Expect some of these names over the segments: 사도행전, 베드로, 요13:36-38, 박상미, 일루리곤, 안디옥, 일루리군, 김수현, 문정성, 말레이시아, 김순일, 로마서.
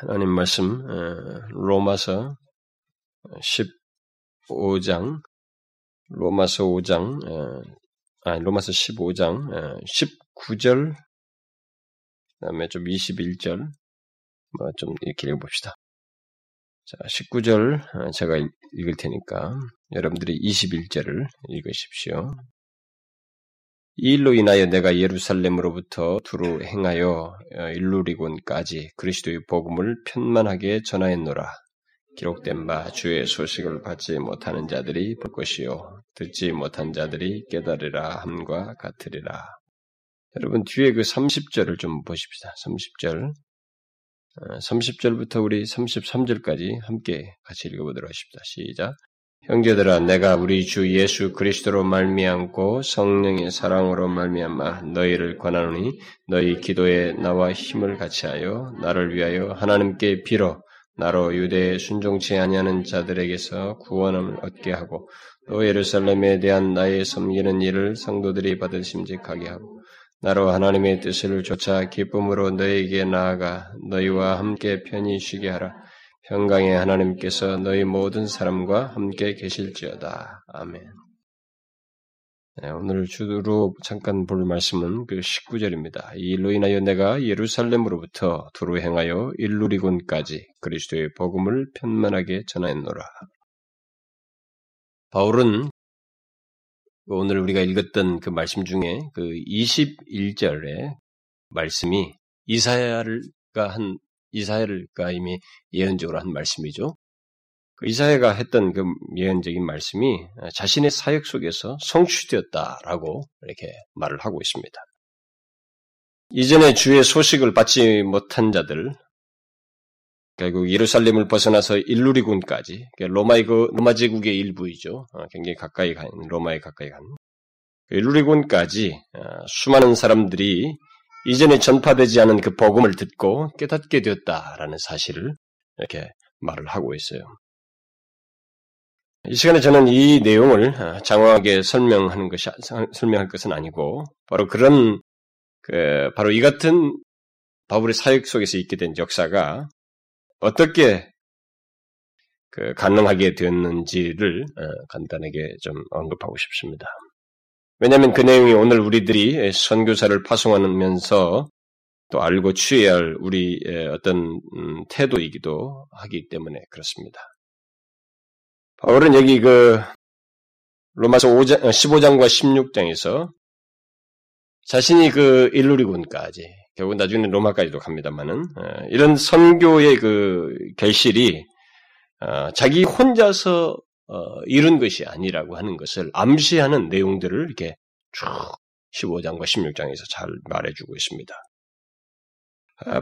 하나님 말씀 로마서 15장 로마서 15장 19절 그다음에 좀 21절 뭐 좀 이렇게 읽어봅시다. 자, 19절 제가 읽을 테니까 여러분들이 21절을 읽으십시오. 이 일로 인하여 내가 예루살렘으로부터 두루 행하여 일루리곤까지 그리스도의 복음을 편만하게 전하였노라. 기록된 바 주의 소식을 받지 못하는 자들이 볼 것이요 듣지 못한 자들이 깨달으라 함과 같으리라. 여러분 뒤에 그 30절을 좀 보십시다. 30절부터 우리 33절까지 함께 같이 읽어보도록 하십시다. 시작. 형제들아, 내가 우리 주 예수 그리스도로 말미암고 성령의 사랑으로 말미암아 너희를 권하노니 너희 기도에 나와 힘을 같이하여 나를 위하여 하나님께 빌어 나로 유대에 순종치 아니하는 자들에게서 구원함을 얻게 하고 또 예루살렘에 대한 나의 섬기는 일을 성도들이 받을 심직하게 하고 나로 하나님의 뜻을 좇아 기쁨으로 너희에게 나아가 너희와 함께 편히 쉬게 하라. 평강의 하나님께서 너희 모든 사람과 함께 계실지어다. 아멘. 네, 오늘 주로 잠깐 볼 말씀은 그 19절입니다. 이 일로 인하여 내가 예루살렘으로부터 두루 행하여 일루리곤까지 그리스도의 복음을 편만하게 전하였노라. 바울은 오늘 우리가 읽었던 그 말씀 중에 그 21절의 말씀이 이사야가 이미 예언적으로 한 말씀이죠. 그 이사야가 했던 그 예언적인 말씀이 자신의 사역 속에서 성취되었다라고 이렇게 말을 하고 있습니다. 이전에 주의 소식을 받지 못한 자들, 결국 예루살렘을 벗어나서 일루리군까지, 로마 제국의 일부이죠. 굉장히 로마에 가까이 간. 일루리군까지 수많은 사람들이 이전에 전파되지 않은 그 복음을 듣고 깨닫게 되었다라는 사실을 이렇게 말을 하고 있어요. 이 시간에 저는 이 내용을 장황하게 설명할 것은 아니고 바로 이 같은 바울의 사역 속에서 있게 된 역사가 어떻게 가능하게 되었는지를 간단하게 좀 언급하고 싶습니다. 왜냐하면 그 내용이 오늘 우리들이 선교사를 파송하면서 또 알고 취해야 할 우리의 어떤 태도이기도 하기 때문에 그렇습니다. 바울은 여기 그 로마서 15장과 16장에서 자신이 그 일루리군까지, 결국 나중에는 로마까지도 갑니다만은 이런 선교의 그 결실이 자기 혼자서 이룬 것이 아니라고 하는 것을 암시하는 내용들을 이렇게 쭉 15장과 16장에서 잘 말해주고 있습니다.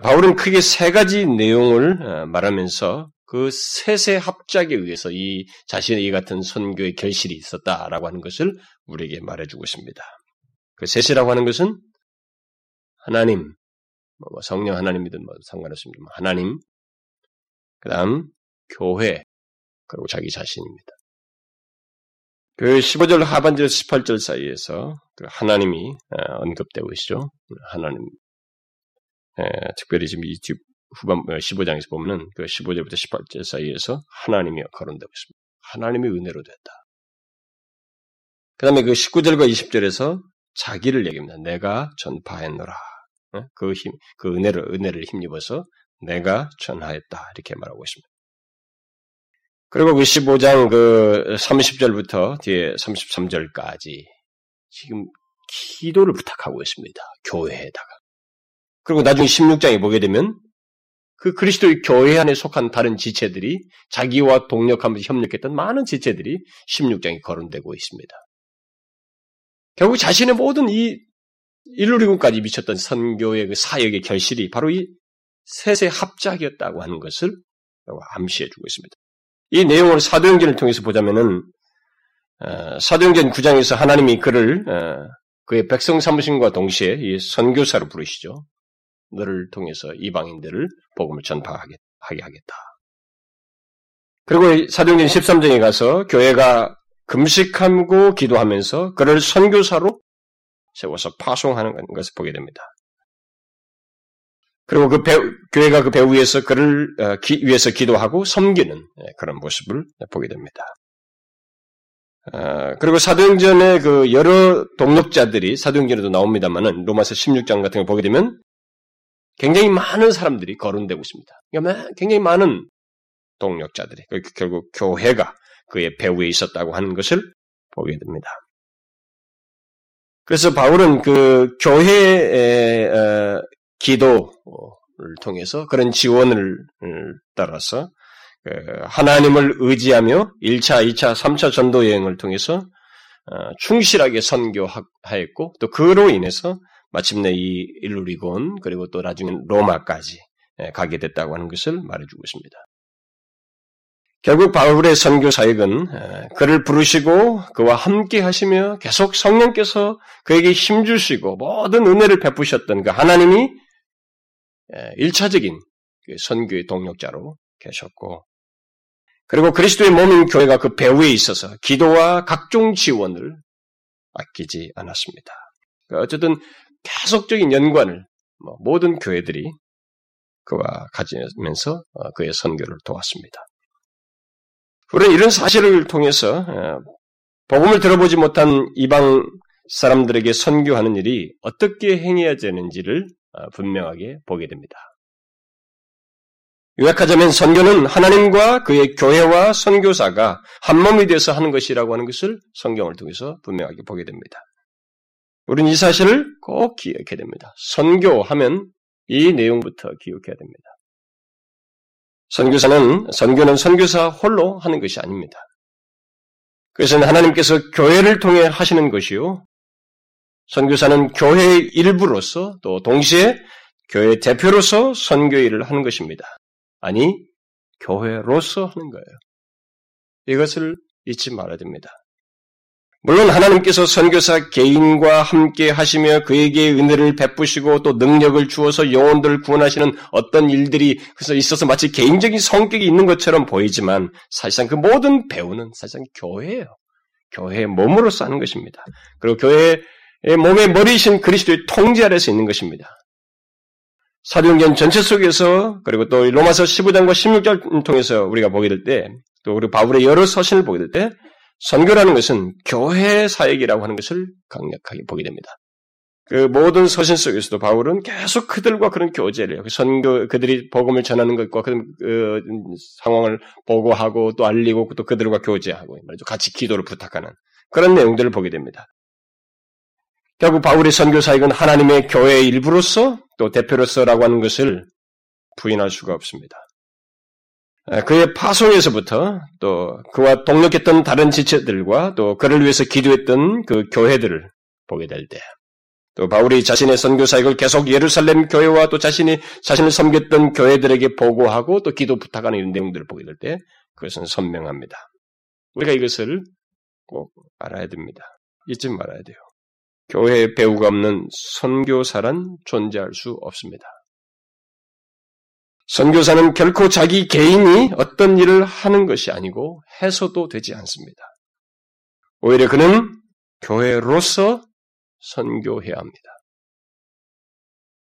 바울은 크게 세 가지 내용을 말하면서 그 셋의 합작에 의해서 이 자신의 이 같은 선교의 결실이 있었다라고 하는 것을 우리에게 말해주고 있습니다. 그 셋이라고 하는 것은 하나님, 성령 하나님이든 뭐 상관없습니다. 하나님, 그 다음 교회, 그리고 자기 자신입니다. 그 15절 하반절 18절 사이에서 그 하나님이 언급되고 있죠. 하나님. 특별히 지금 이 뒷 후반 15장에서 보면은 그 15절부터 18절 사이에서 하나님이 거론되고 있습니다. 하나님이 은혜로 됐다. 그다음에 그 19절과 20절에서 자기를 얘기합니다. 내가 전파했노라. 그 은혜를 힘입어서 내가 전하였다. 이렇게 말하고 있습니다. 그리고 그 15장 그 30절부터 뒤에 33절까지 지금 기도를 부탁하고 있습니다. 교회에다가. 그리고 나중에 16장에 보게 되면 그 그리스도의 교회 안에 속한 다른 지체들이 자기와 동역하면서 협력했던 많은 지체들이 16장에 거론되고 있습니다. 결국 자신의 모든 이 일루리군까지 미쳤던 선교의 그 사역의 결실이 바로 이 셋의 합작이었다고 하는 것을 암시해주고 있습니다. 이 내용을 사도행전을 통해서 보자면은 사도행전 9장에서 하나님이 그를 그의 백성 삼으심과 동시에 이 선교사로 부르시죠. 너를 통해서 이방인들을 복음을 전파하게 하겠다. 그리고 사도행전 13장에 가서 교회가 금식하고 기도하면서 그를 선교사로 세워서 파송하는 것을 보게 됩니다. 그리고 그 교회가 그 배 위에서 그를 위해서 기도하고 섬기는 그런 모습을 보게 됩니다. 그리고 사도행전의 그 여러 동역자들이 사도행전에도 나옵니다만은 로마서 16장 같은 걸 보게 되면 굉장히 많은 사람들이 거론되고 있습니다. 그러니까 굉장히 많은 동역자들이 결국 교회가 그의 배 위에 있었다고 하는 것을 보게 됩니다. 그래서 바울은 그 교회의 기도를 통해서 그런 지원을 따라서 하나님을 의지하며 1차, 2차, 3차 전도 여행을 통해서 충실하게 선교하였고 또 그로 인해서 마침내 이 일루리곤 그리고 또 나중엔 로마까지 가게 됐다고 하는 것을 말해주고 있습니다. 결국 바울의 선교 사역은 그를 부르시고 그와 함께 하시며 계속 성령께서 그에게 힘주시고 모든 은혜를 베푸셨던 그 하나님이 1차적인 선교의 동력자로 계셨고 그리고 그리스도의 몸인 교회가 그 배 위에 있어서 기도와 각종 지원을 아끼지 않았습니다. 어쨌든 계속적인 연관을 모든 교회들이 그와 가지면서 그의 선교를 도왔습니다. 우리는 이런 사실을 통해서 복음을 들어보지 못한 이방 사람들에게 선교하는 일이 어떻게 행해야 되는지를 분명하게 보게 됩니다. 요약하자면 선교는 하나님과 그의 교회와 선교사가 한몸이 돼서 하는 것이라고 하는 것을 성경을 통해서 분명하게 보게 됩니다. 우리는 이 사실을 꼭 기억해야 됩니다. 선교하면 이 내용부터 기억해야 됩니다. 선교는 선교사 홀로 하는 것이 아닙니다. 그것은 하나님께서 교회를 통해 하시는 것이요. 선교사는 교회의 일부로서 또 동시에 교회 대표로서 선교 일을 하는 것입니다. 아니, 교회로서 하는 거예요. 이것을 잊지 말아야 됩니다. 물론 하나님께서 선교사 개인과 함께 하시며 그에게 은혜를 베푸시고 또 능력을 주어서 영혼들을 구원하시는 어떤 일들이 있어서 마치 개인적인 성격이 있는 것처럼 보이지만 사실상 그 모든 배우는 사실상 교회예요. 교회의 몸으로서 하는 것입니다. 그리고 교회의 몸의 머리이신 그리스도의 통제 아래서 있는 것입니다. 사도행전 전체 속에서 그리고 또 로마서 15장과 16장을 통해서 우리가 보게 될 때 또 우리 바울의 여러 서신을 보게 될 때 선교라는 것은 교회 사역이라고 하는 것을 강력하게 보게 됩니다. 그 모든 서신 속에서도 바울은 계속 그들과 그런 교제를 그들이 복음을 전하는 것과 그 상황을 보고하고 또 알리고 또 그들과 교제하고 같이 기도를 부탁하는 그런 내용들을 보게 됩니다. 결국 바울의 선교 사역은 하나님의 교회의 일부로서 또 대표로서라고 하는 것을 부인할 수가 없습니다. 그의 파송에서부터 또 그와 동력했던 다른 지체들과 또 그를 위해서 기도했던 그 교회들을 보게 될 때 또 바울이 자신의 선교 사역을 계속 예루살렘 교회와 또 자신을 섬겼던 교회들에게 보고하고 또 기도 부탁하는 이런 내용들을 보게 될 때 그것은 선명합니다. 우리가 이것을 꼭 알아야 됩니다. 잊지 말아야 돼요. 교회의 배후가 없는 선교사란 존재할 수 없습니다. 선교사는 결코 자기 개인이 어떤 일을 하는 것이 아니고 해서도 되지 않습니다. 오히려 그는 교회로서 선교해야 합니다.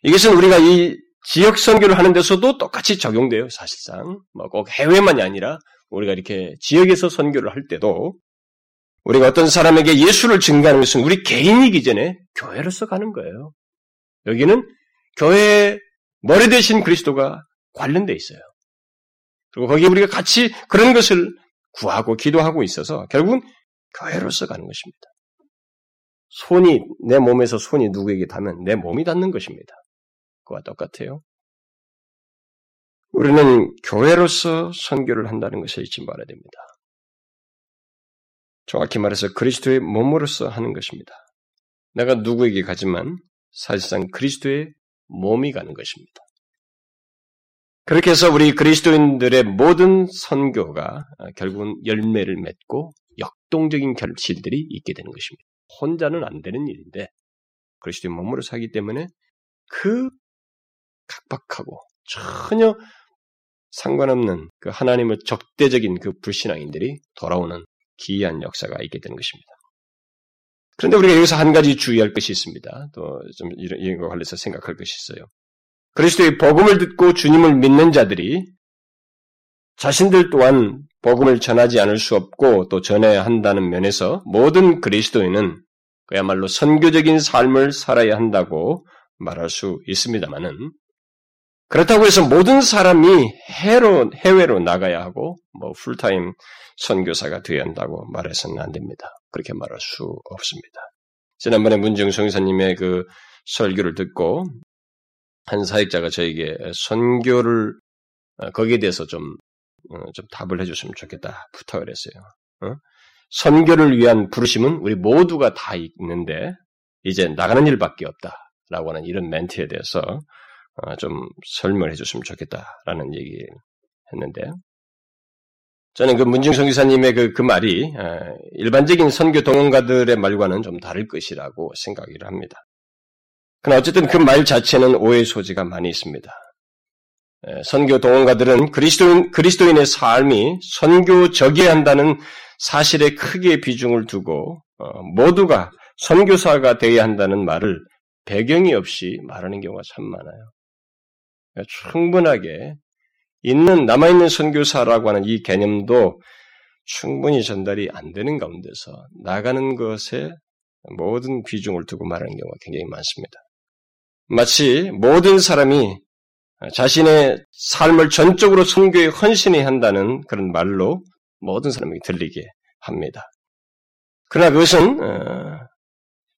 이것은 우리가 이 지역 선교를 하는 데서도 똑같이 적용돼요. 사실상 꼭 해외만이 아니라 우리가 이렇게 지역에서 선교를 할 때도 우리가 어떤 사람에게 예수를 증거하는 것은 우리 개인이기 전에 교회로서 가는 거예요. 여기는 교회의 머리 대신 그리스도가 관련되어 있어요. 그리고 거기에 우리가 같이 그런 것을 구하고 기도하고 있어서 결국은 교회로서 가는 것입니다. 내 몸에서 손이 누구에게 닿으면 내 몸이 닿는 것입니다. 그와 똑같아요. 우리는 교회로서 선교를 한다는 것을 잊지 말아야 됩니다. 정확히 말해서 그리스도의 몸으로서 하는 것입니다. 내가 누구에게 가지만 사실상 그리스도의 몸이 가는 것입니다. 그렇게 해서 우리 그리스도인들의 모든 선교가 결국은 열매를 맺고 역동적인 결실들이 있게 되는 것입니다. 혼자는 안 되는 일인데 그리스도의 몸으로 사기 때문에 그 각박하고 전혀 상관없는 그 하나님의 적대적인 그 불신앙인들이 돌아오는 기이한 역사가 있게 되는 것입니다. 그런데 우리가 여기서 한 가지 주의할 것이 있습니다. 또 좀 이런 거 관련해서 생각할 것이 있어요. 그리스도의 복음을 듣고 주님을 믿는 자들이 자신들 또한 복음을 전하지 않을 수 없고 또 전해야 한다는 면에서 모든 그리스도인은 그야말로 선교적인 삶을 살아야 한다고 말할 수 있습니다만은 그렇다고 해서 모든 사람이 해외로 나가야 하고 풀타임 선교사가 되어야 한다고 말해서는 안 됩니다. 그렇게 말할 수 없습니다. 지난번에 문정성 이사님의 그 설교를 듣고 한 사역자가 저에게 선교를 거기에 대해서 좀 답을 해줬으면 좋겠다 부탁을 했어요. 선교를 위한 부르심은 우리 모두가 다 있는데 이제 나가는 일밖에 없다라고 하는 이런 멘트에 대해서 좀 설명을 해줬으면 좋겠다라는 얘기를 했는데 저는 그 문중성 기사님의 그 말이 일반적인 선교 동원가들의 말과는 좀 다를 것이라고 생각을 합니다. 그러나 어쨌든 그 말 자체는 오해의 소지가 많이 있습니다. 선교 동원가들은 그리스도인의 삶이 선교적이어야 한다는 사실에 크게 비중을 두고 모두가 선교사가 되어야 한다는 말을 배경이 없이 말하는 경우가 참 많아요. 그러니까 충분하게 남아있는 선교사라고 하는 이 개념도 충분히 전달이 안 되는 가운데서 나가는 것에 모든 비중을 두고 말하는 경우가 굉장히 많습니다. 마치 모든 사람이 자신의 삶을 전적으로 선교에 헌신해야 한다는 그런 말로 모든 사람에게 들리게 합니다. 그러나 그것은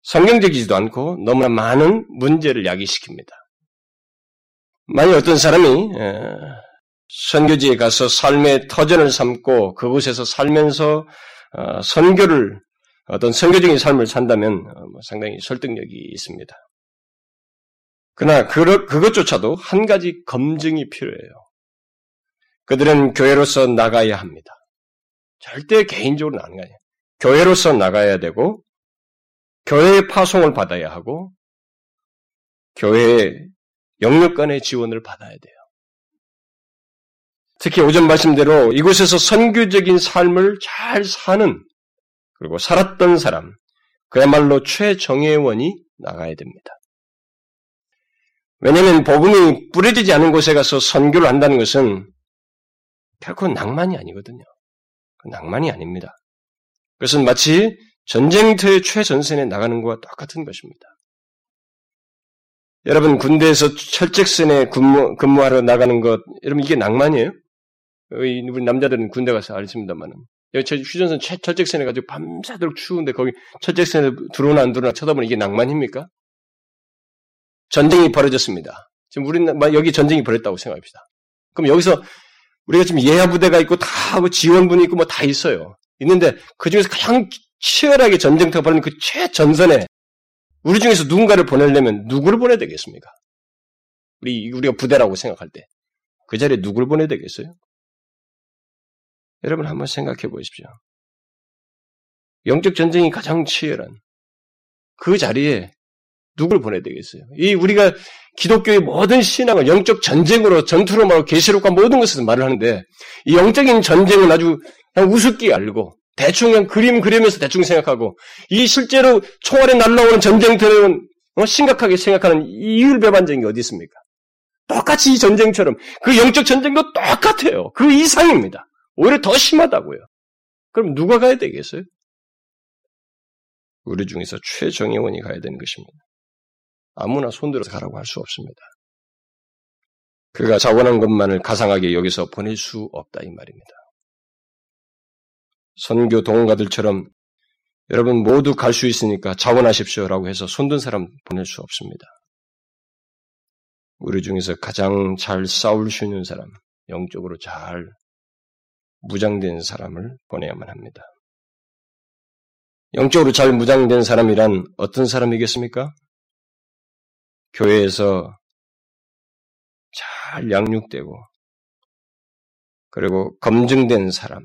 성경적이지도 않고 너무나 많은 문제를 야기시킵니다. 만약 어떤 사람이 선교지에 가서 삶의 터전을 삼고 그곳에서 살면서 어떤 선교적인 삶을 산다면 상당히 설득력이 있습니다. 그러나 그것조차도 한 가지 검증이 필요해요. 그들은 교회로서 나가야 합니다. 절대 개인적으로는 안 가요. 교회로서 나가야 되고 교회의 파송을 받아야 하고 교회의 영역 간의 지원을 받아야 돼요. 특히 오전 말씀대로 이곳에서 선교적인 삶을 잘 사는 그리고 살았던 사람, 그야말로 최정예원이 나가야 됩니다. 왜냐하면 복음이 뿌려지지 않은 곳에 가서 선교를 한다는 것은 결코 낭만이 아니거든요. 낭만이 아닙니다. 그것은 마치 전쟁터의 최전선에 나가는 것과 똑같은 것입니다. 여러분 군대에서 철책선에 근무하러 나가는 것, 여러분 이게 낭만이에요? 우리 남자들은 군대 가서 알겠습니다만은 여기 휴전선 철책선에 가지고 밤새도록 추운데 거기 철책선에 들어오나 안 들어오나 쳐다보는 이게 낭만입니까? 전쟁이 벌어졌습니다. 지금 우리는 여기 전쟁이 벌어졌다고 생각합시다. 그럼 여기서 우리가 지금 예하부대가 있고 다 지원분이 있고 다 있어요. 있는데 그중에서 가장 치열하게 전쟁터가 벌어진 그 최전선에 우리 중에서 누군가를 보내려면 누구를 보내야 되겠습니까? 우리가 부대라고 생각할 때 그 자리에 누구를 보내야 되겠어요? 여러분 한번 생각해 보십시오. 영적 전쟁이 가장 치열한 그 자리에 누구를 보내야 되겠어요? 우리가 기독교의 모든 신앙을 영적 전쟁으로 전투로 말하고 계시록과 모든 것에서 말을 하는데 이 영적인 전쟁은 아주 그냥 우습게 알고 대충 그냥 그림 그리면서 대충 생각하고 이 실제로 총알에 날라오는 전쟁터는 심각하게 생각하는 이율배반적인 게 어디 있습니까? 똑같이 이 전쟁처럼 그 영적 전쟁도 똑같아요. 그 이상입니다. 오히려 더 심하다고요. 그럼 누가 가야 되겠어요? 우리 중에서 최정예원이 가야 되는 것입니다. 아무나 손들어서 가라고 할 수 없습니다. 그가 자원한 것만을 가상하게 여기서 보낼 수 없다 이 말입니다. 선교 동원가들처럼 여러분 모두 갈 수 있으니까 자원하십시오라고 해서 손든 사람 보낼 수 없습니다. 우리 중에서 가장 잘 싸울 수 있는 사람, 영적으로 잘 무장된 사람을 보내야만 합니다. 영적으로 잘 무장된 사람이란 어떤 사람이겠습니까? 교회에서 잘 양육되고 그리고 검증된 사람,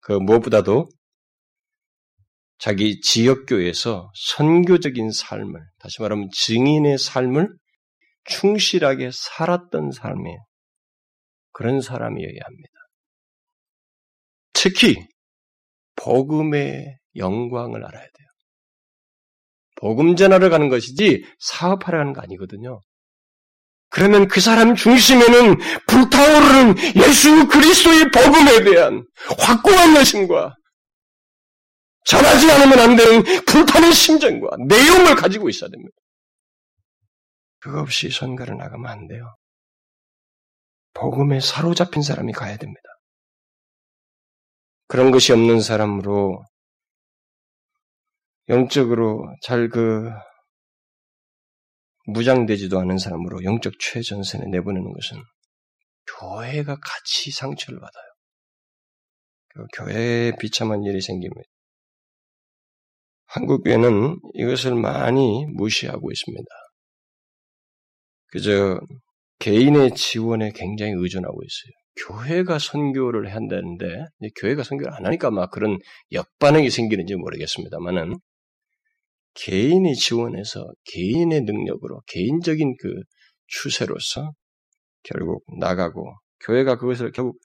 그 무엇보다도 자기 지역교회에서 선교적인 삶을, 다시 말하면 증인의 삶을 충실하게 살았던 사람이에요. 그런 사람이어야 합니다. 특히 복음의 영광을 알아야 돼요. 복음 전하러 가는 것이지 사업하러 가는 거 아니거든요. 그러면 그 사람 중심에는 불타오르는 예수 그리스도의 복음에 대한 확고한 열심과 전하지 않으면 안 되는 불타는 심정과 내용을 가지고 있어야 됩니다. 그거 없이 선거를 나가면 안 돼요. 복음에 사로잡힌 사람이 가야 됩니다. 그런 것이 없는 사람으로 영적으로 잘 무장되지도 않은 사람으로 영적 최전선에 내보내는 것은 교회가 같이 상처를 받아요. 그 교회에 비참한 일이 생깁니다. 한국교회는 이것을 많이 무시하고 있습니다. 그저 개인의 지원에 굉장히 의존하고 있어요. 교회가 선교를 한다는데 교회가 선교를 안 하니까 막 그런 역반응이 생기는지 모르겠습니다만은 개인이 지원해서 개인의 능력으로 개인적인 그 추세로서 결국 나가고 교회가 그것을 결국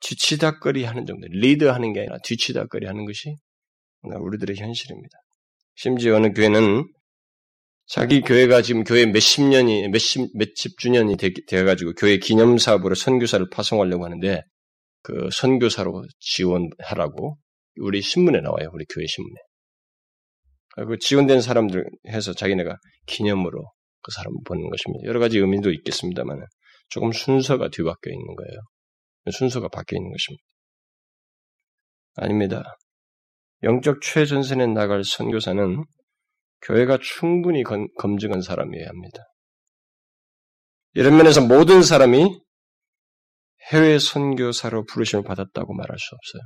뒤치다꺼리하는 정도 리드하는 게 아니라 뒤치다꺼리하는 것이 우리들의 현실입니다. 심지어 어느 교회는 자기 교회가 지금 교회 몇십 주년이 되어가지고 교회 기념사업으로 선교사를 파송하려고 하는데 그 선교사로 지원하라고 우리 신문에 나와요. 우리 교회 신문에. 그 지원된 사람들 해서 자기네가 기념으로 그 사람을 보는 것입니다. 여러 가지 의미도 있겠습니다만 조금 순서가 뒤바뀌어 있는 거예요. 순서가 바뀌어 있는 것입니다. 아닙니다. 영적 최전선에 나갈 선교사는 교회가 충분히 검증한 사람이어야 합니다. 이런 면에서 모든 사람이 해외 선교사로 부르심을 받았다고 말할 수 없어요.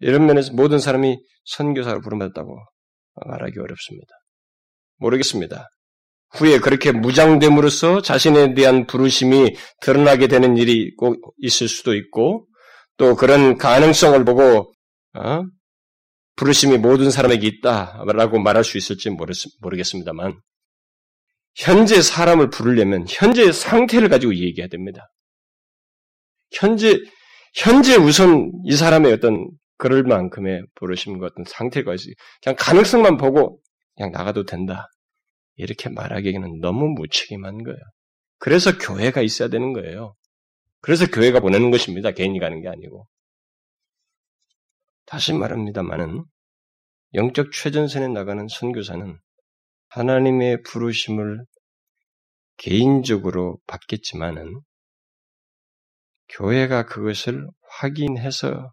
이런 면에서 모든 사람이 선교사로 부름받았다고 말하기 어렵습니다. 모르겠습니다. 후에 그렇게 무장됨으로써 자신에 대한 부르심이 드러나게 되는 일이 꼭 있을 수도 있고 또 그런 가능성을 보고 부르심이 모든 사람에게 있다라고 말할 수 있을지 모르겠습니다만 현재 사람을 부르려면 현재의 상태를 가지고 얘기해야 됩니다. 현재 우선 이 사람의 어떤 그럴 만큼의 부르심 같은 상태가 있어요. 그냥 가능성만 보고 그냥 나가도 된다. 이렇게 말하기에는 너무 무책임한 거예요. 그래서 교회가 있어야 되는 거예요. 그래서 교회가 보내는 것입니다. 개인이 가는 게 아니고. 다시 말합니다마는 영적 최전선에 나가는 선교사는 하나님의 부르심을 개인적으로 받겠지만은 교회가 그것을 확인해서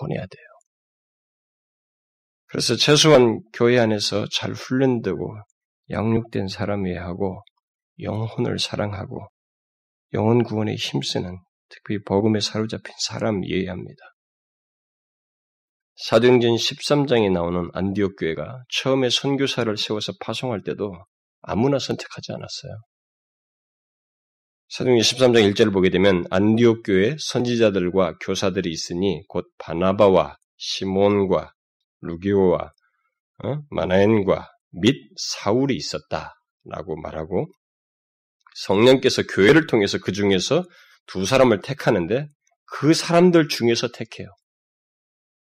보내야 돼요. 그래서 최소한 교회 안에서 잘 훈련되고 양육된 사람이어야 하고 영혼을 사랑하고 영혼 구원에 힘쓰는 특히 복음에 사로잡힌 사람이어야 합니다. 사도행전 13장에 나오는 안디옥 교회가 처음에 선교사를 세워서 파송할 때도 아무나 선택하지 않았어요. 사도행전 13장 1절을 보게 되면 안디옥 교회 선지자들과 교사들이 있으니 곧 바나바와 시몬과 루기오와 마나엔과 및 사울이 있었다라고 말하고 성령께서 교회를 통해서 그 중에서 두 사람을 택하는데 그 사람들 중에서 택해요.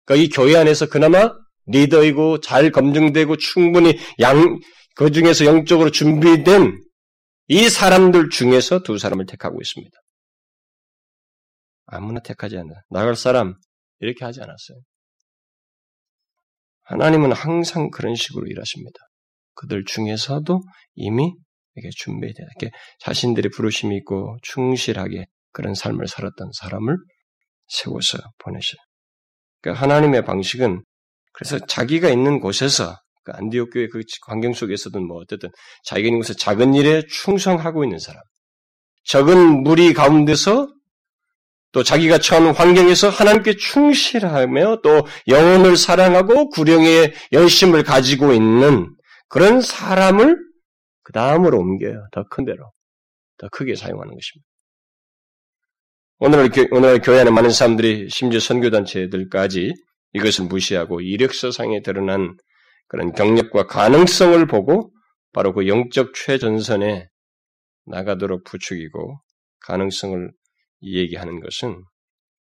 그러니까 이 교회 안에서 그나마 리더이고 잘 검증되고 충분히 그 중에서 영적으로 준비된 이 사람들 중에서 두 사람을 택하고 있습니다. 아무나 택하지 않는다. 나갈 사람 이렇게 하지 않았어요. 하나님은 항상 그런 식으로 일하십니다. 그들 중에서도 이미 이렇게 준비되어 이렇게 자신들의 부르심이 있고 충실하게 그런 삶을 살았던 사람을 세워서 보내셔요. 그러니까 하나님의 방식은 그래서 자기가 있는 곳에서 안디옥 교회 그 환경 속에서든 뭐 어쨌든 자기가 있는 곳에서 작은 일에 충성하고 있는 사람, 적은 무리 가운데서 또 자기가 처한 환경에서 하나님께 충실하며 또 영혼을 사랑하고 구령의 열심을 가지고 있는 그런 사람을 그 다음으로 옮겨요. 더 큰 데로, 더 크게 사용하는 것입니다. 오늘 교회 안에 많은 사람들이 심지어 선교단체들까지 이것을 무시하고 이력서상에 드러난 그런 경력과 가능성을 보고 바로 그 영적 최전선에 나가도록 부추기고 가능성을 얘기하는 것은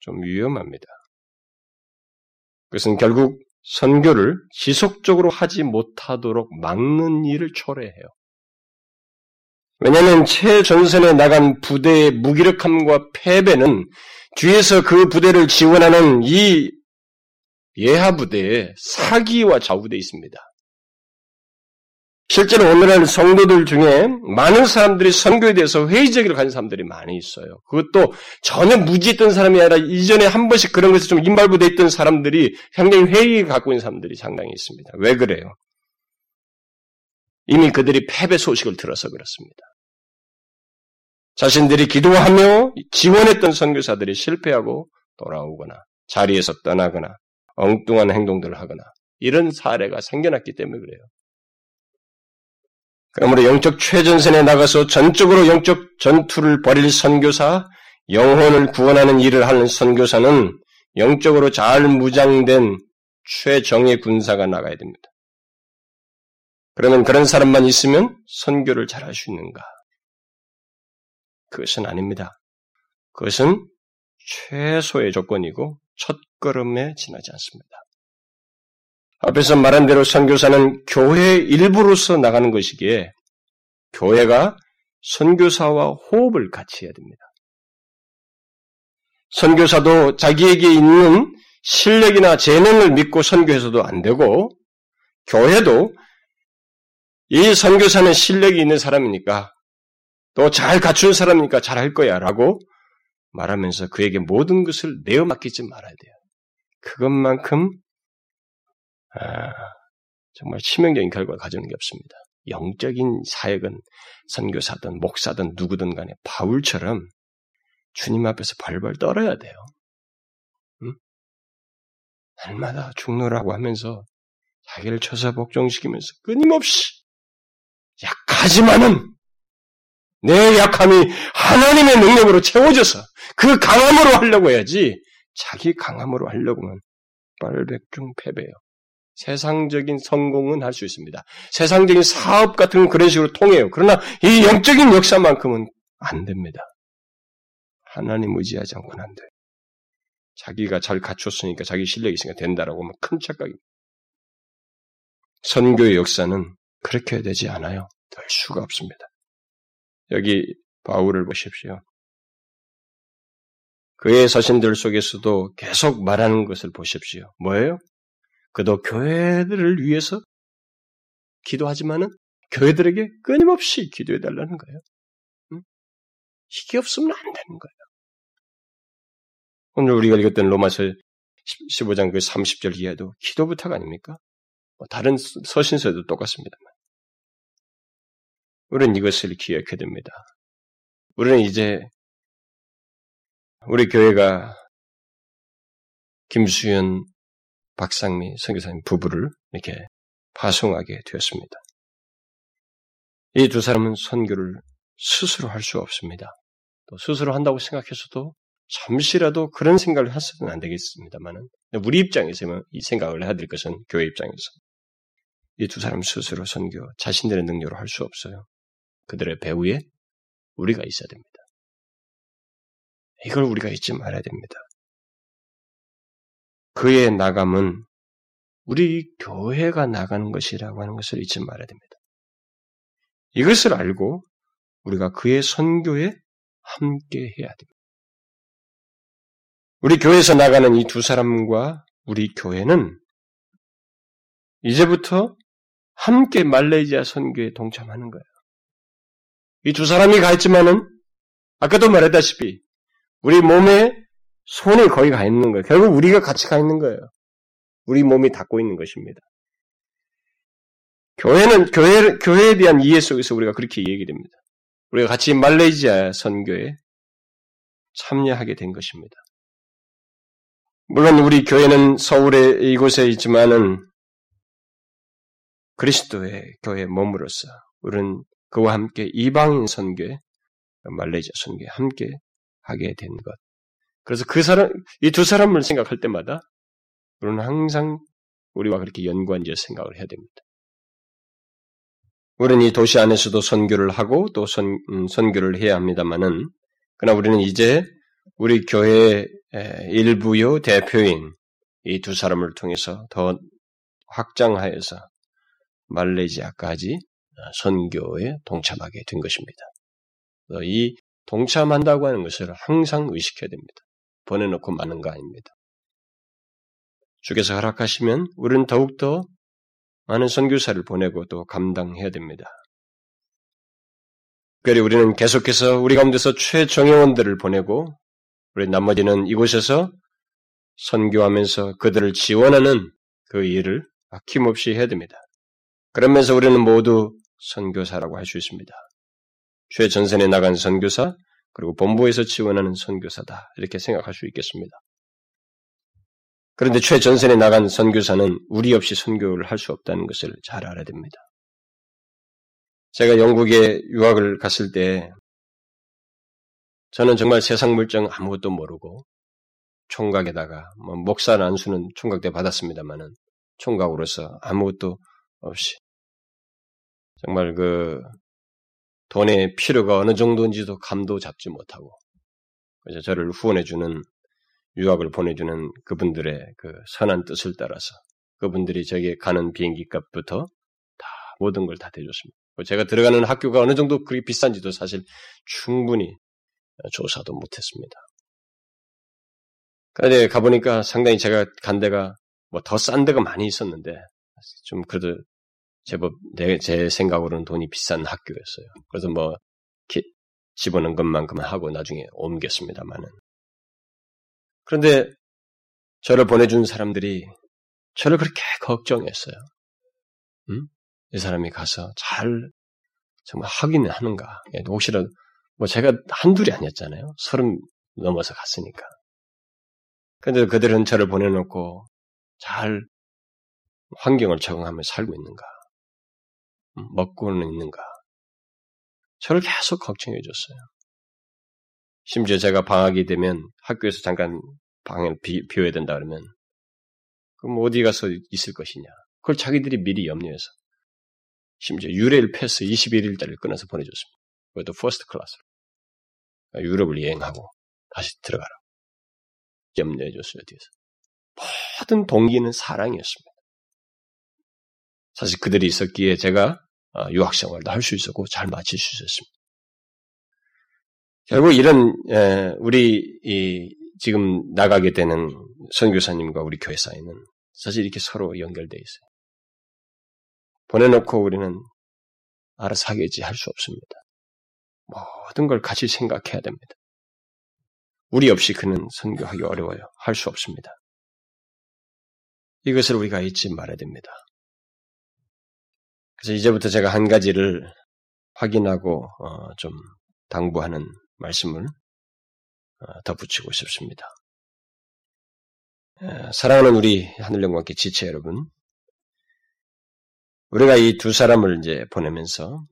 좀 위험합니다. 그것은 결국 선교를 지속적으로 하지 못하도록 막는 일을 초래해요. 왜냐하면 최전선에 나간 부대의 무기력함과 패배는 뒤에서 그 부대를 지원하는 이 예하 부대에 사기와 좌우되어 있습니다. 실제로 오늘날 성도들 중에 많은 사람들이 선교에 대해서 회의적으로 가는 사람들이 많이 있어요. 그것도 전혀 무지했던 사람이 아니라 이전에 한 번씩 그런 것에 좀 임발부되어 있던 사람들이 상당히 회의를 갖고 있는 사람들이 상당히 있습니다. 왜 그래요? 이미 그들이 패배 소식을 들어서 그렇습니다. 자신들이 기도하며 지원했던 선교사들이 실패하고 돌아오거나 자리에서 떠나거나 엉뚱한 행동들을 하거나 이런 사례가 생겨났기 때문에 그래요. 그러므로 영적 최전선에 나가서 전적으로 영적 전투를 벌일 선교사, 영혼을 구원하는 일을 하는 선교사는 영적으로 잘 무장된 최정예 군사가 나가야 됩니다. 그러면 그런 사람만 있으면 선교를 잘할 수 있는가? 그것은 아닙니다. 그것은 최소의 조건이고 첫걸음에 지나지 않습니다. 앞에서 말한 대로 선교사는 교회의 일부로서 나가는 것이기에 교회가 선교사와 호흡을 같이 해야 됩니다. 선교사도 자기에게 있는 실력이나 재능을 믿고 선교해서도 안 되고 교회도 이 선교사는 실력이 있는 사람이니까 또 잘 갖춘 사람이니까 잘할 거야 라고 말하면서 그에게 모든 것을 내어 맡기지 말아야 돼요. 그것만큼 정말 치명적인 결과를 가져오는 게 없습니다. 영적인 사역은 선교사든 목사든 누구든 간에 바울처럼 주님 앞에서 벌벌 떨어야 돼요. 응? 날마다 죽노라고 하면서 자기를 쳐서 복종시키면서 끊임없이 약하지만은 내 약함이 하나님의 능력으로 채워져서 그 강함으로 하려고 해야지 자기 강함으로 하려고 하면 빨백중 패배예요. 세상적인 성공은 할 수 있습니다. 세상적인 사업 같은 건 그런 식으로 통해요. 그러나 이 영적인 역사만큼은 안 됩니다. 하나님 의지하지 않고는 안 돼요. 자기가 잘 갖췄으니까 자기 실력이 있으니까 된다라고 하면 큰 착각입니다. 선교의 역사는 그렇게 되지 않아요. 될 수가 없습니다. 여기 바울을 보십시오. 그의 서신들 속에서도 계속 말하는 것을 보십시오. 뭐예요? 그도 교회들을 위해서 기도하지만은 교회들에게 끊임없이 기도해달라는 거예요. 응? 이게 없으면 안 되는 거예요. 오늘 우리가 읽었던 로마서 15장 그 30절 이하도 기도 부탁 아닙니까? 다른 서신서에도 똑같습니다만. 우리는 이것을 기억해야 됩니다. 우리는 이제 우리 교회가 김수현, 박상미 선교사님 부부를 이렇게 파송하게 되었습니다. 이 두 사람은 선교를 스스로 할 수 없습니다. 또 스스로 한다고 생각해서도 잠시라도 그런 생각을 했어도 안 되겠습니다만 우리 입장에서는 이 생각을 해야 될 것은 교회 입장에서 이 두 사람 스스로 선교, 자신들의 능력으로 할 수 없어요. 그들의 배후에 우리가 있어야 됩니다. 이걸 우리가 잊지 말아야 됩니다. 그의 나감은 우리 교회가 나가는 것이라고 하는 것을 잊지 말아야 됩니다. 이것을 알고 우리가 그의 선교에 함께 해야 됩니다. 우리 교회에서 나가는 이 두 사람과 우리 교회는 이제부터 함께 말레이시아 선교에 동참하는 거예요. 이 두 사람이 가 있지만은 아까도 말했다시피 우리 몸에 손이 거의 가 있는 거예요. 결국 우리가 같이 가 있는 거예요. 우리 몸이 닿고 있는 것입니다. 교회는 교회에 대한 이해 속에서 우리가 그렇게 얘기됩니다. 우리가 같이 말레이시아 선교에 참여하게 된 것입니다. 물론 우리 교회는 서울에 이곳에 있지만은 그리스도의 교회에 몸으로서 우리는 그와 함께 이방인 선교에 말레이시아 선교에 함께 하게 된 것. 그래서 이 두 사람을 생각할 때마다 우리는 항상 우리와 그렇게 연관지어 생각을 해야 됩니다. 우리는 이 도시 안에서도 선교를 하고 또 선교를 해야 합니다만은 그러나 우리는 이제 우리 교회의 일부요 대표인 이 두 사람을 통해서 더 확장하여서 말레이시아까지 선교에 동참하게 된 것입니다. 이 동참한다고 하는 것을 항상 의식해야 됩니다. 보내놓고 마는 거 아닙니다. 주께서 허락하시면 우리는 더욱더 많은 선교사를 보내고 또 감당해야 됩니다. 특별히 우리는 계속해서 우리 가운데서 최정예원들을 보내고 우리 나머지는 이곳에서 선교하면서 그들을 지원하는 그 일을 아낌없이 해야 됩니다. 그러면서 우리는 모두 선교사라고 할 수 있습니다. 최전선에 나간 선교사, 그리고 본부에서 지원하는 선교사다. 이렇게 생각할 수 있겠습니다. 그런데 최전선에 나간 선교사는 우리 없이 선교를 할 수 없다는 것을 잘 알아야 됩니다. 제가 영국에 유학을 갔을 때 저는 정말 세상 물정 아무것도 모르고 총각에다가 목사나 안수는 총각 때 받았습니다마는 총각으로서 아무것도 없이 정말 그 돈의 필요가 어느 정도인지도 감도 잡지 못하고 그래서 저를 후원해주는 유학을 보내주는 그분들의 그 선한 뜻을 따라서 그분들이 저에게 가는 비행기 값부터 다 모든 걸 다 대줬습니다. 제가 들어가는 학교가 어느 정도 그리 비싼지도 사실 충분히 조사도 못했습니다. 그런데 가보니까 상당히 제가 간 데가 뭐 더 싼 데가 많이 있었는데 좀 그래도 제법 제 생각으로는 돈이 비싼 학교였어요. 그래서 뭐 집어넣은 것만큼 하고 나중에 옮겼습니다마는 그런데 저를 보내준 사람들이 저를 그렇게 걱정했어요. 응? 이 사람이 가서 잘 정말 하기는 하는가. 혹시라도 뭐 제가 한둘이 아니었잖아요. 30 넘어서 갔으니까. 그런데 그들은 저를 보내놓고 잘 환경을 적응하며 살고 있는가. 먹고는 있는가. 저를 계속 걱정해 줬어요. 심지어 제가 방학이 되면 학교에서 잠깐 방을 비워야 된다 그러면 그럼 어디 가서 있을 것이냐. 그걸 자기들이 미리 염려해서 심지어 유레일 패스 21일짜리를 끊어서 보내줬습니다. 그것도 퍼스트 클래스로. 유럽을 여행하고 다시 들어가라고. 염려해줬어요. 뒤에서. 모든 동기는 사랑이었습니다. 사실 그들이 있었기에 제가 유학생활도 할 수 있었고 잘 마칠 수 있었습니다. 결국 이런 우리 지금 나가게 되는 선교사님과 우리 교회 사이는 사실 이렇게 서로 연결되어 있어요. 보내놓고 우리는 알아서 하겠지 할 수 없습니다. 모든 걸 같이 생각해야 됩니다. 우리 없이 그는 선교하기 어려워요. 할 수 없습니다. 이것을 우리가 잊지 말아야 됩니다. 그래서 이제부터 제가 한 가지를 확인하고 좀 당부하는 말씀을 덧붙이고 싶습니다. 사랑하는 우리 하늘 영광께 지체 여러분, 우리가 이 두 사람을 이제 보내면서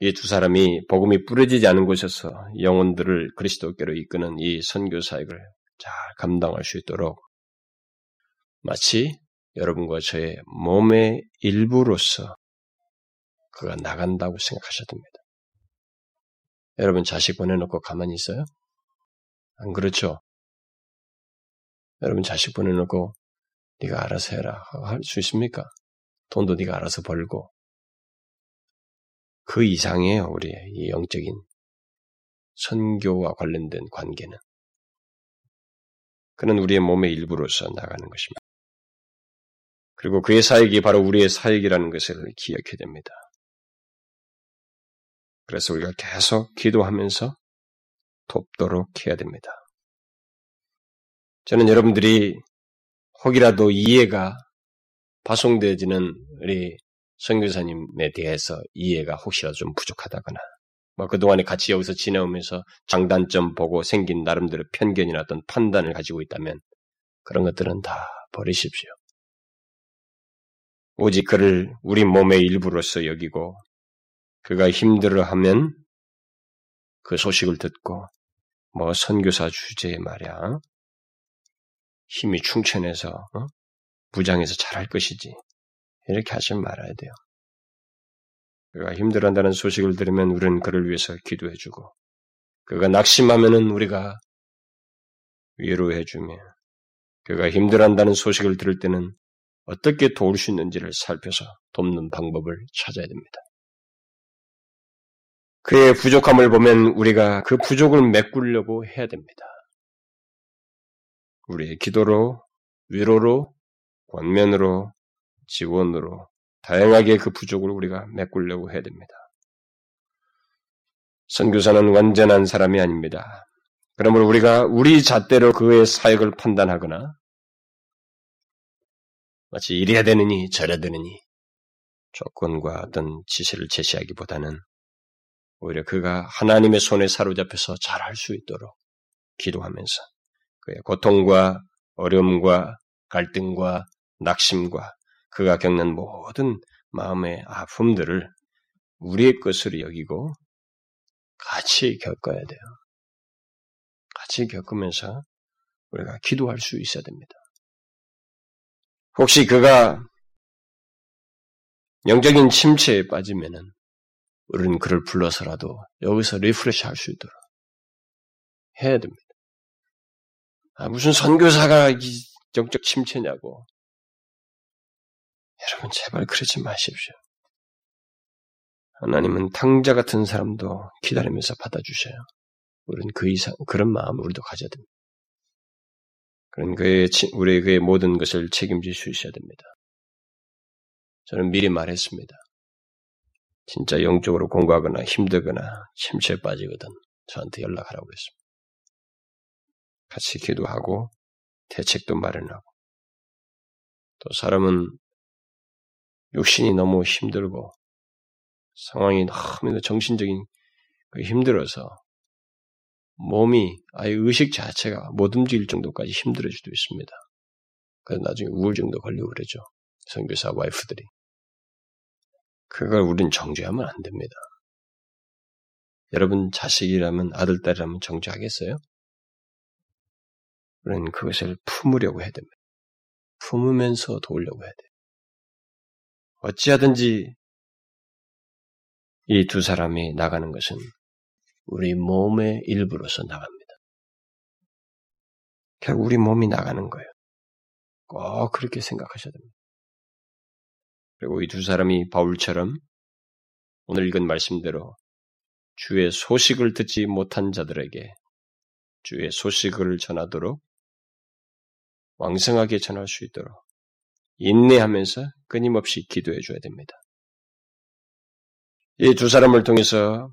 이 두 사람이 복음이 뿌려지지 않은 곳에서 영혼들을 그리스도께로 이끄는 이 선교 사역을 잘 감당할 수 있도록 마치 여러분과 저의 몸의 일부로서 그가 나간다고 생각하셔야 됩니다. 여러분 자식 보내놓고 가만히 있어요? 안 그렇죠? 여러분 자식 보내놓고 네가 알아서 해라 할 수 있습니까? 돈도 네가 알아서 벌고 그 이상이에요. 우리의 이 영적인 선교와 관련된 관계는 그는 우리의 몸의 일부로서 나가는 것입니다. 그리고 그의 사역이 바로 우리의 사역이라는 것을 기억해야 됩니다. 그래서 우리가 계속 기도하면서 돕도록 해야 됩니다. 저는 여러분들이 혹이라도 이해가 파송되어지는 우리 선교사님에 대해서 이해가 혹시라도 좀 부족하다거나 뭐 그동안에 같이 여기서 지내오면서 장단점 보고 생긴 나름대로 편견이나 어떤 판단을 가지고 있다면 그런 것들은 다 버리십시오. 오직 그를 우리 몸의 일부로서 여기고 그가 힘들어하면 그 소식을 듣고 뭐 선교사 주제에 말이야 힘이 충천해서 무장해서 잘할 것이지 이렇게 하시면 말아야 돼요. 그가 힘들어한다는 소식을 들으면 우리는 그를 위해서 기도해주고 그가 낙심하면은 우리가 위로해주며 그가 힘들어한다는 소식을 들을 때는 어떻게 도울 수 있는지를 살펴서 돕는 방법을 찾아야 됩니다. 그의 부족함을 보면 우리가 그 부족을 메꾸려고 해야 됩니다. 우리의 기도로, 위로로, 권면으로, 지원으로 다양하게 그 부족을 우리가 메꾸려고 해야 됩니다. 선교사는 완전한 사람이 아닙니다. 그러므로 우리가 우리 잣대로 그의 사역을 판단하거나 마치 이래야 되느니 저래야 되느니 조건과 어떤 지시를 제시하기보다는 오히려 그가 하나님의 손에 사로잡혀서 잘할 수 있도록 기도하면서 그의 고통과 어려움과 갈등과 낙심과 그가 겪는 모든 마음의 아픔들을 우리의 것으로 여기고 같이 겪어야 돼요. 같이 겪으면서 우리가 기도할 수 있어야 됩니다. 혹시 그가 영적인 침체에 빠지면은 우리는 그를 불러서라도 여기서 리프레시할 수 있도록 해야 됩니다. 아, 무슨 선교사가 영적 침체냐고. 여러분 제발 그러지 마십시오. 하나님은 탕자 같은 사람도 기다리면서 받아주셔요. 우리는 그 이상 그런 마음을 우리도 가져야 됩니다. 그런 우리의 그의 모든 것을 책임질 수 있어야 됩니다. 저는 미리 말했습니다. 진짜 영적으로 공부하거나 힘들거나 침체에 빠지거든 저한테 연락하라고 했습니다. 같이 기도하고 대책도 마련하고 또 사람은 육신이 너무 힘들고 상황이 너무 정신적인 힘들어서 몸이 아예 의식 자체가 못 움직일 정도까지 힘들어질 수도 있습니다. 그래서 나중에 우울증도 걸리고 그러죠. 선교사 와이프들이. 그걸 우린 정죄하면 안 됩니다. 여러분 자식이라면 아들, 딸이라면 정죄하겠어요? 우리는 그것을 품으려고 해야 됩니다. 품으면서 도우려고 해야 돼요. 어찌하든지 이 두 사람이 나가는 것은 우리 몸의 일부로서 나갑니다. 결국 우리 몸이 나가는 거예요. 꼭 그렇게 생각하셔야 됩니다. 그리고 이 두 사람이 바울처럼 오늘 읽은 말씀대로 주의 소식을 듣지 못한 자들에게 주의 소식을 전하도록 왕성하게 전할 수 있도록 인내하면서 끊임없이 기도해 줘야 됩니다. 이 두 사람을 통해서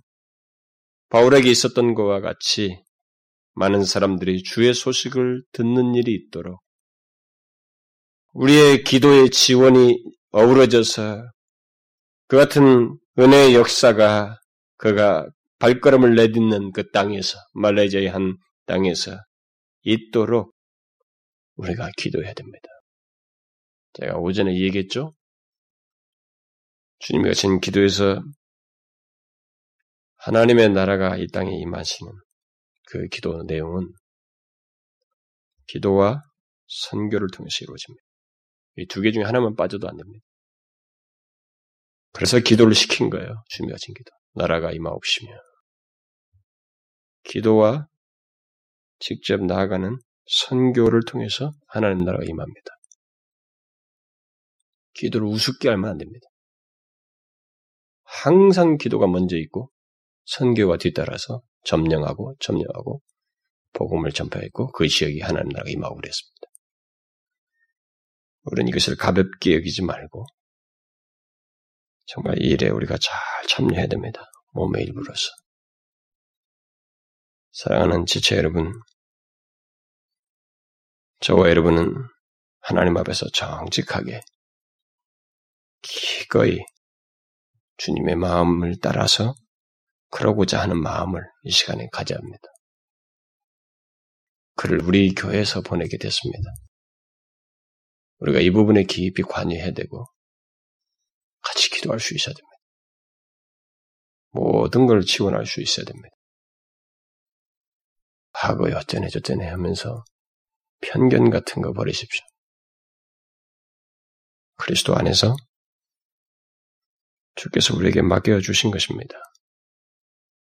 바울에게 있었던 것과 같이 많은 사람들이 주의 소식을 듣는 일이 있도록 우리의 기도의 지원이 어우러져서 그 같은 은혜의 역사가 그가 발걸음을 내딛는 그 땅에서 말레이시아의 한 땅에서 있도록 우리가 기도해야 됩니다. 제가 오전에 얘기했죠? 주님이 가진 기도에서 하나님의 나라가 이 땅에 임하시는 그 기도 내용은 기도와 선교를 통해서 이루어집니다. 이 두 개 중에 하나만 빠져도 안 됩니다. 그래서 기도를 시킨 거예요. 주님이 가진 기도. 나라가 임하옵시며. 기도와 직접 나아가는 선교를 통해서 하나님 나라가 임합니다. 기도를 우습게 알면 안 됩니다. 항상 기도가 먼저 있고 선교와 뒤따라서 점령하고 복음을 전파했고 그 지역이 하나님 나라가 임하고 그랬습니다. 우리는 이것을 가볍게 여기지 말고 정말 이 일에 우리가 잘 참여해야 됩니다. 몸의 일부로서. 사랑하는 지체 여러분, 저와 여러분은 하나님 앞에서 정직하게 기꺼이 주님의 마음을 따라서 그러고자 하는 마음을 이 시간에 가져야 합니다. 그를 우리 교회에서 보내게 됐습니다. 우리가 이 부분에 깊이 관여해야 되고 같이 기도할 수 있어야 됩니다. 모든 걸 지원할 수 있어야 됩니다. 과거에 어쩌네 저쩌네 하면서 편견 같은 거 버리십시오. 그리스도 안에서 주께서 우리에게 맡겨주신 것입니다.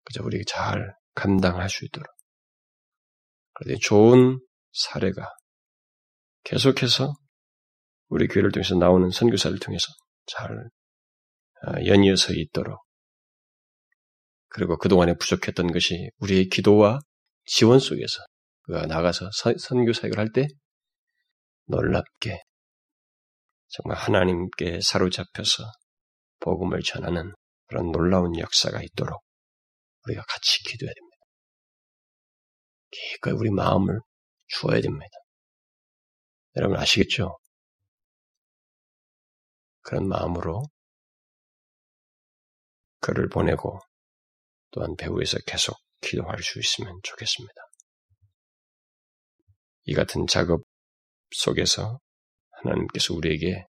그저 우리가 잘 감당할 수 있도록. 그런데 좋은 사례가 계속해서 우리 교회를 통해서 나오는 선교사를 통해서 잘 연이어서 있도록 그리고 그동안에 부족했던 것이 우리의 기도와 지원 속에서 그가 나가서 선교 사역을 할 때 놀랍게 정말 하나님께 사로잡혀서 복음을 전하는 그런 놀라운 역사가 있도록 우리가 같이 기도해야 됩니다. 기꺼이 우리 마음을 주어야 됩니다. 여러분 아시겠죠? 그런 마음으로 글을 보내고 또한 배후에서 계속 기도할 수 있으면 좋겠습니다. 이 같은 작업 속에서 하나님께서 우리에게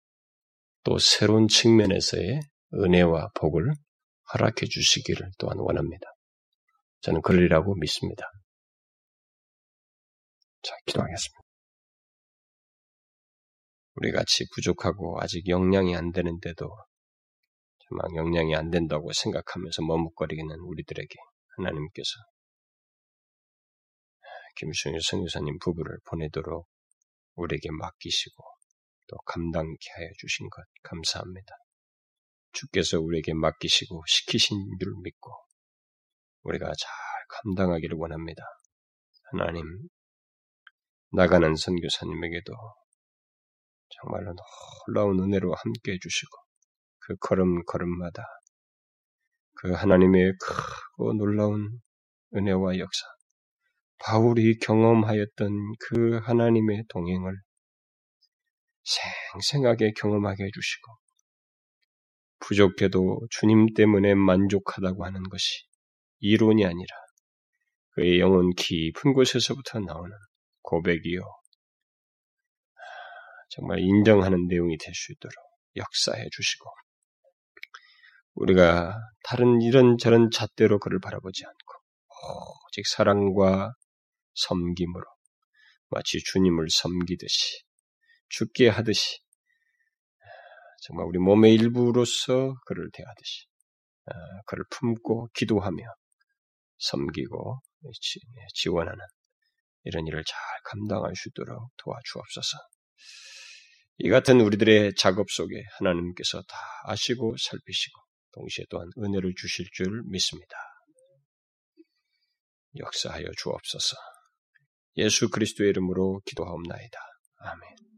또 새로운 측면에서의 은혜와 복을 허락해 주시기를 또한 원합니다. 저는 그러리라고 믿습니다. 자, 기도하겠습니다. 우리 같이 부족하고 아직 역량이 안 되는데도 막 역량이 안 된다고 생각하면서 머뭇거리기는 우리들에게 하나님께서 김순일 선교사님 부부를 보내도록 우리에게 맡기시고 또 감당케 하여 주신 것 감사합니다. 주께서 우리에게 맡기시고 시키신 줄 믿고 우리가 잘 감당하기를 원합니다. 하나님, 나가는 선교사님에게도 정말로 놀라운 은혜로 함께해 주시고 그 걸음걸음마다 그 하나님의 크고 놀라운 은혜와 역사, 바울이 경험하였던 그 하나님의 동행을 생생하게 경험하게 해주시고 부족해도 주님 때문에 만족하다고 하는 것이 이론이 아니라 그의 영혼 깊은 곳에서부터 나오는 고백이요 정말 인정하는 내용이 될 수 있도록 역사해 주시고 우리가 다른 이런저런 잣대로 그를 바라보지 않고 오직 사랑과 섬김으로 마치 주님을 섬기듯이 죽게 하듯이 정말 우리 몸의 일부로서 그를 대하듯이 그를 품고 기도하며 섬기고 지원하는 이런 일을 잘 감당할 수 있도록 도와주옵소서. 이 같은 우리들의 작업 속에 하나님께서 다 아시고 살피시고 동시에 또한 은혜를 주실 줄 믿습니다. 역사하여 주옵소서. 예수 그리스도의 이름으로 기도하옵나이다. 아멘.